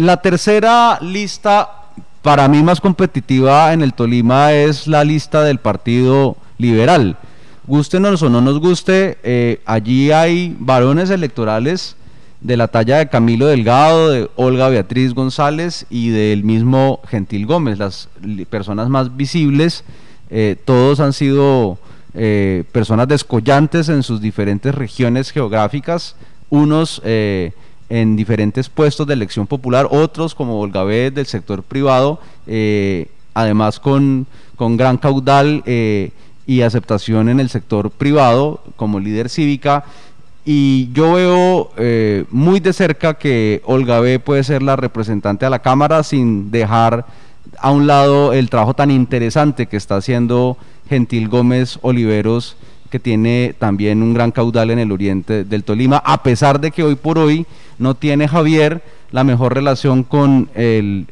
La tercera lista, para mí más competitiva en el Tolima, es la lista del Partido Liberal. Gústenos o no nos guste, allí hay varones electorales de la talla de Camilo Delgado, de Olga Beatriz González y del mismo Gentil Gómez, las personas más visibles. Todos han sido personas descollantes en sus diferentes regiones geográficas, unos en diferentes puestos de elección popular, otros como Olga Beatriz del sector privado, además con gran caudal y aceptación en el sector privado como líder cívica. Y yo veo muy de cerca que Olga B. puede ser la representante a la Cámara, sin dejar a un lado el trabajo tan interesante que está haciendo Gentil Gómez Oliveros, que tiene también un gran caudal en el oriente del Tolima, a pesar de que hoy por hoy no tiene Javier la mejor relación con el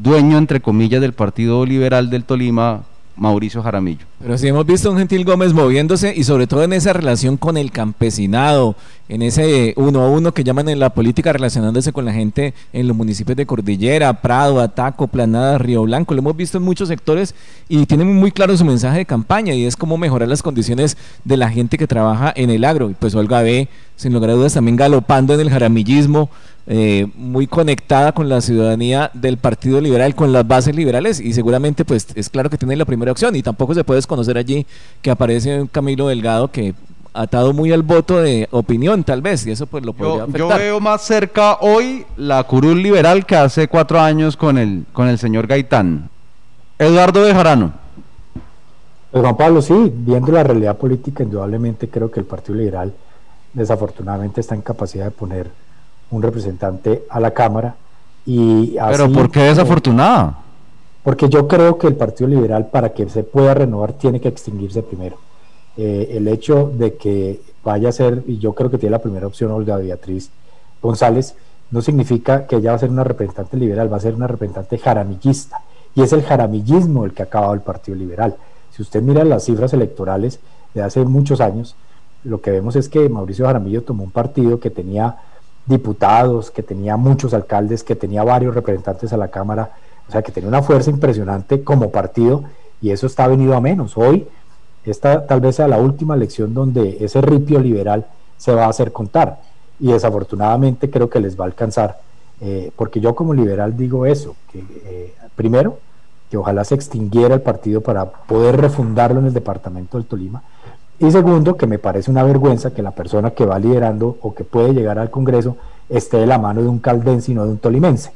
dueño, entre comillas, del Partido Liberal del Tolima, Mauricio Jaramillo. Pero sí hemos visto a un Gentil Gómez moviéndose, y sobre todo en esa relación con el campesinado, en ese uno a uno que llaman en la política, relacionándose con la gente en los municipios de Cordillera, Prado, Ataco, Planada, Río Blanco. Lo hemos visto en muchos sectores y tiene muy claro su mensaje de campaña, y es cómo mejorar las condiciones de la gente que trabaja en el agro. Y pues Olga B., sin lugar a dudas, también galopando en el jaramillismo, muy conectada con la ciudadanía del Partido Liberal, con las bases liberales, y seguramente pues es claro que tiene la primera opción. Y tampoco se puede desconocer allí que aparece un Camilo Delgado que atado muy al voto de opinión tal vez, y eso pues lo podría afectar. Yo veo más cerca hoy la curul liberal que hace 4 años con el señor Gaitán. Eduardo Bejarano. Pues Juan Pablo, sí, viendo la realidad política, indudablemente creo que el Partido Liberal desafortunadamente está en capacidad de poner un representante a la Cámara. Y así, ¿pero por qué desafortunada? Porque yo creo que el Partido Liberal, para que se pueda renovar, tiene que extinguirse primero. El hecho de que vaya a ser, y yo creo que tiene la primera opción Olga Beatriz González, no significa que ella va a ser una representante liberal, va a ser una representante jaramillista, y es el jaramillismo el que ha acabado el Partido Liberal. Si usted mira las cifras electorales de hace muchos años, lo que vemos es que Mauricio Jaramillo tomó un partido que tenía diputados, que tenía muchos alcaldes, que tenía varios representantes a la Cámara, o sea que tenía una fuerza impresionante como partido, y eso está venido a menos. Hoy esta tal vez sea la última elección donde ese ripio liberal se va a hacer contar, y desafortunadamente creo que les va a alcanzar, porque yo como liberal digo eso, que primero, que ojalá se extinguiera el partido para poder refundarlo en el departamento del Tolima, y segundo, que me parece una vergüenza que la persona que va liderando o que puede llegar al Congreso esté de la mano de un caldense y no de un tolimense,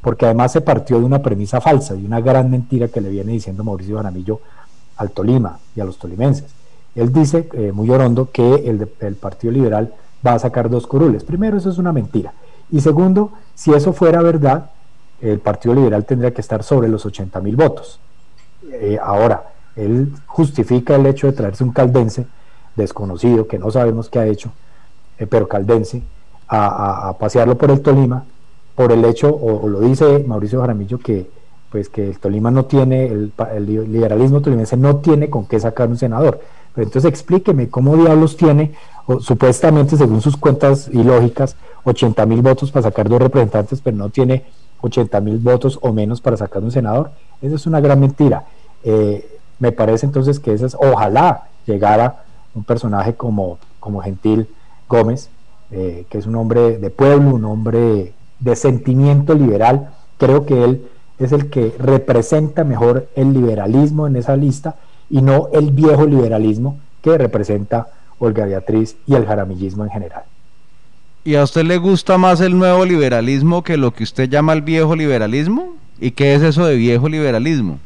porque además se partió de una premisa falsa, de una gran mentira que le viene diciendo Mauricio Jaramillo al Tolima y a los tolimenses. Él dice, muy orondo, que el Partido Liberal va a sacar 2 curules. Primero, eso es una mentira, y segundo, si eso fuera verdad, el Partido Liberal tendría que estar sobre los 80.000 votos. Ahora, él justifica el hecho de traerse un caldense desconocido, que no sabemos qué ha hecho, pero caldense, a pasearlo por el Tolima, por el hecho, o lo dice Mauricio Jaramillo, que el Tolima no tiene, el liberalismo tolimense no tiene con qué sacar un senador. Pero entonces explíqueme cómo diablos tiene, o supuestamente según sus cuentas ilógicas, 80.000 votos para sacar 2 representantes, pero no tiene 80.000 votos o menos para sacar un senador. Esa es una gran mentira. Me parece entonces que ojalá llegara un personaje como Gentil Gómez, que es un hombre de pueblo, un hombre de sentimiento liberal. Creo que él es el que representa mejor el liberalismo en esa lista, y no el viejo liberalismo que representa Olga Beatriz y el jaramillismo en general. ¿Y a usted le gusta más el nuevo liberalismo que lo que usted llama el viejo liberalismo? ¿Y qué es eso de viejo liberalismo?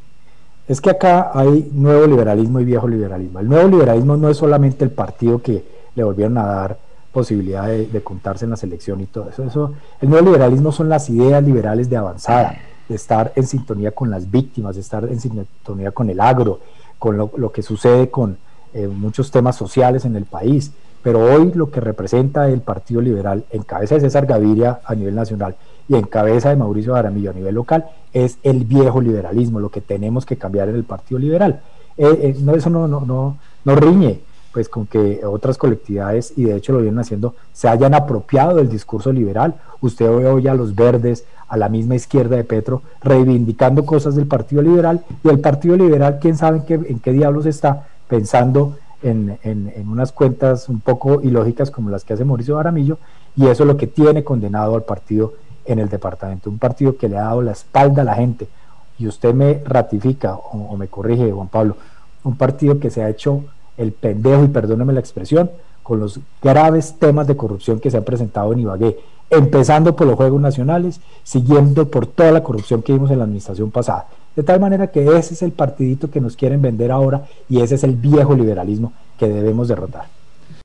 Es que acá hay nuevo liberalismo y viejo liberalismo. El nuevo liberalismo no es solamente el partido que le volvieron a dar posibilidad de contarse en la selección y todo eso. El nuevo liberalismo son las ideas liberales de avanzada, de estar en sintonía con las víctimas, de estar en sintonía con el agro, con lo que sucede con muchos temas sociales en el país. Pero hoy lo que representa el Partido Liberal, en cabeza de César Gaviria a nivel nacional y en cabeza de Mauricio Jaramillo a nivel local, es el viejo liberalismo, lo que tenemos que cambiar en el Partido Liberal. No, eso no riñe pues con que otras colectividades, y de hecho lo vienen haciendo, se hayan apropiado del discurso liberal. Usted oye a los verdes, a la misma izquierda de Petro, reivindicando cosas del Partido Liberal, y el Partido Liberal, quién sabe en qué diablos está pensando en unas cuentas un poco ilógicas como las que hace Mauricio Jaramillo, y eso es lo que tiene condenado al partido en el departamento, un partido que le ha dado la espalda a la gente. Y usted me ratifica o me corrige, Juan Pablo, un partido que se ha hecho el pendejo, y perdóneme la expresión, con los graves temas de corrupción que se han presentado en Ibagué, empezando por los Juegos Nacionales, siguiendo por toda la corrupción que vimos en la administración pasada, de tal manera que ese es el partidito que nos quieren vender ahora, y ese es el viejo liberalismo que debemos derrotar.